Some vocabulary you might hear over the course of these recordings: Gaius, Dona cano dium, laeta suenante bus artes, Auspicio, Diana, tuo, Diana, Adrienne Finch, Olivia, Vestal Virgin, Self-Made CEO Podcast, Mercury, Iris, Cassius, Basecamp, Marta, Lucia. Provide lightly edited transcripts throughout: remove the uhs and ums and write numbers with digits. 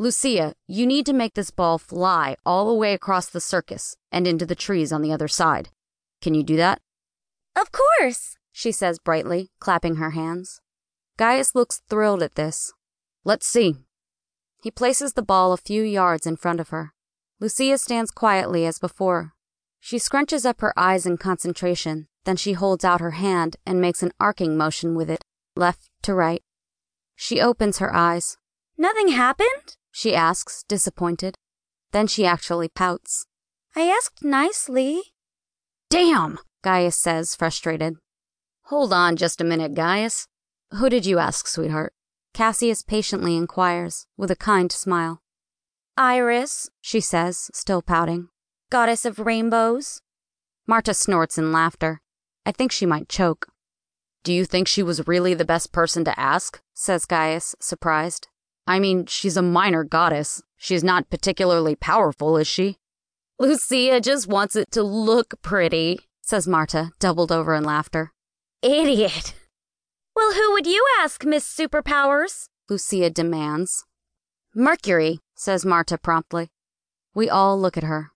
Lucia, you need to make this ball fly all the way across the circus and into the trees on the other side. Can you do that? Of course, she says brightly, clapping her hands. Gaius looks thrilled at this. Let's see. He places the ball a few yards in front of her. Lucia stands quietly as before. She scrunches up her eyes in concentration, then she holds out her hand and makes an arcing motion with it, left to right. She opens her eyes. Nothing happened? She asks, disappointed. Then she actually pouts. I asked nicely. Damn, Gaius says, frustrated. Hold on just a minute, Gaius. Who did you ask, sweetheart? Cassius patiently inquires, with a kind smile. Iris, she says, still pouting. Goddess of rainbows. Marta snorts in laughter. I think she might choke. Do you think she was really the best person to ask? Says Gaius, surprised. I mean, she's a minor goddess. She's not particularly powerful, is she? Lucia just wants it to look pretty, says Marta, doubled over in laughter. Idiot! Well, who would you ask, Miss Superpowers? Lucia demands. Mercury, says Marta promptly. We all look at her.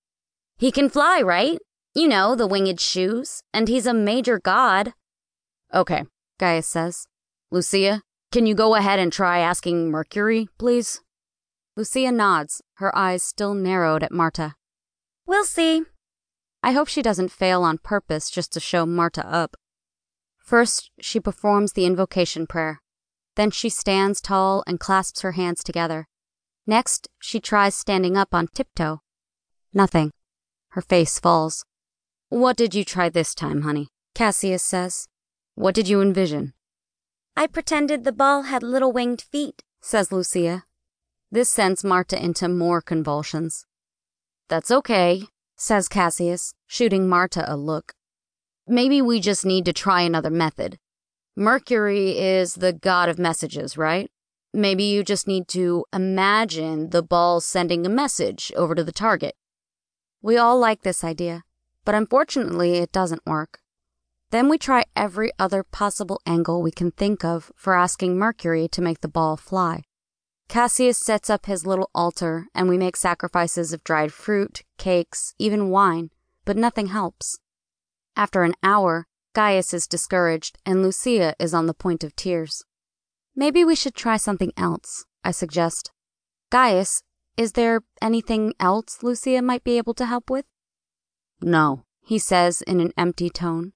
He can fly, right? You know, the winged shoes, and he's a major god. Okay, Gaius says. Lucia? Can you go ahead and try asking Mercury, please? Lucia nods, her eyes still narrowed at Marta. We'll see. I hope she doesn't fail on purpose just to show Marta up. First, she performs the invocation prayer. Then she stands tall and clasps her hands together. Next, she tries standing up on tiptoe. Nothing. Her face falls. What did you try this time, honey? Cassius says. What did you envision? I pretended the ball had little winged feet, says Lucia. This sends Marta into more convulsions. That's okay, says Cassius, shooting Marta a look. Maybe we just need to try another method. Mercury is the god of messages, right? Maybe you just need to imagine the ball sending a message over to the target. We all like this idea, but unfortunately it doesn't work. Then we try every other possible angle we can think of for asking Mercury to make the ball fly. Cassius sets up his little altar, and we make sacrifices of dried fruit, cakes, even wine, but nothing helps. After an hour, Gaius is discouraged, and Lucia is on the point of tears. Maybe we should try something else, I suggest. Gaius, is there anything else Lucia might be able to help with? No, he says in an empty tone.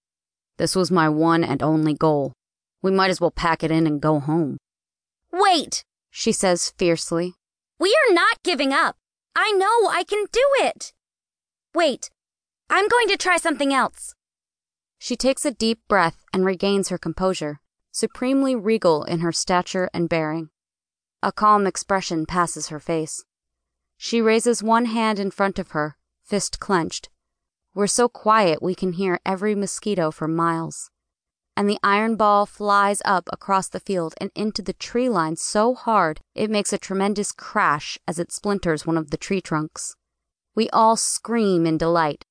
This was my one and only goal. We might as well pack it in and go home. Wait, she says fiercely. We are not giving up. I know I can do it. Wait, I'm going to try something else. She takes a deep breath and regains her composure, supremely regal in her stature and bearing. A calm expression passes her face. She raises one hand in front of her, fist clenched. We're so quiet we can hear every mosquito for miles. And the iron ball flies up across the field and into the tree line so hard it makes a tremendous crash as it splinters one of the tree trunks. We all scream in delight.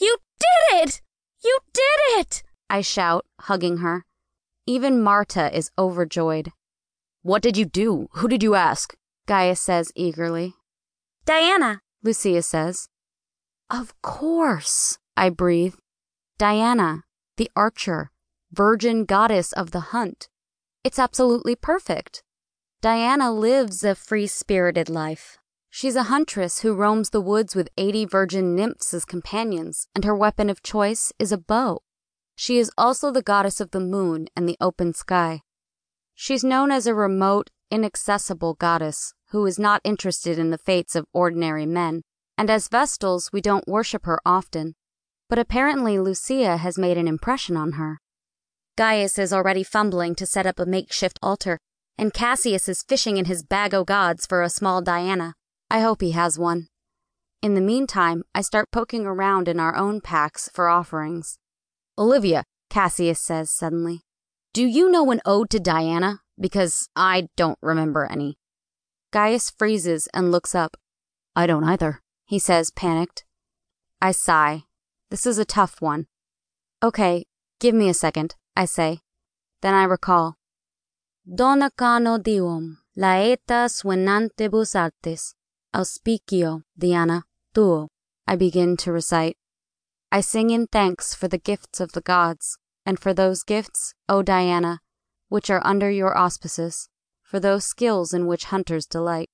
You did it! You did it! I shout, hugging her. Even Marta is overjoyed. What did you do? Who did you ask? Gaius says eagerly. Diana, Lucia says. Of course, I breathe. Diana, the archer, virgin goddess of the hunt. It's absolutely perfect. Diana lives a free-spirited life. She's a huntress who roams the woods with 80 virgin nymphs as companions, and her weapon of choice is a bow. She is also the goddess of the moon and the open sky. She's known as a remote, inaccessible goddess who is not interested in the fates of ordinary men. And as Vestals, we don't worship her often, but apparently Lucia has made an impression on her. Gaius is already fumbling to set up a makeshift altar, and Cassius is fishing in his bag o' gods for a small Diana. I hope he has one. In the meantime, I start poking around in our own packs for offerings. Olivia, Cassius says suddenly, do you know an ode to Diana? Because I don't remember any. Gaius freezes and looks up. I don't either, he says, panicked. I sigh. This is a tough one. Okay, give me a second, I say. Then I recall. Dona cano dium, laeta suenante bus artes, auspicio, Diana, tuo, I begin to recite. I sing in thanks for the gifts of the gods, and for those gifts, O Diana, which are under your auspices, for those skills in which hunters delight.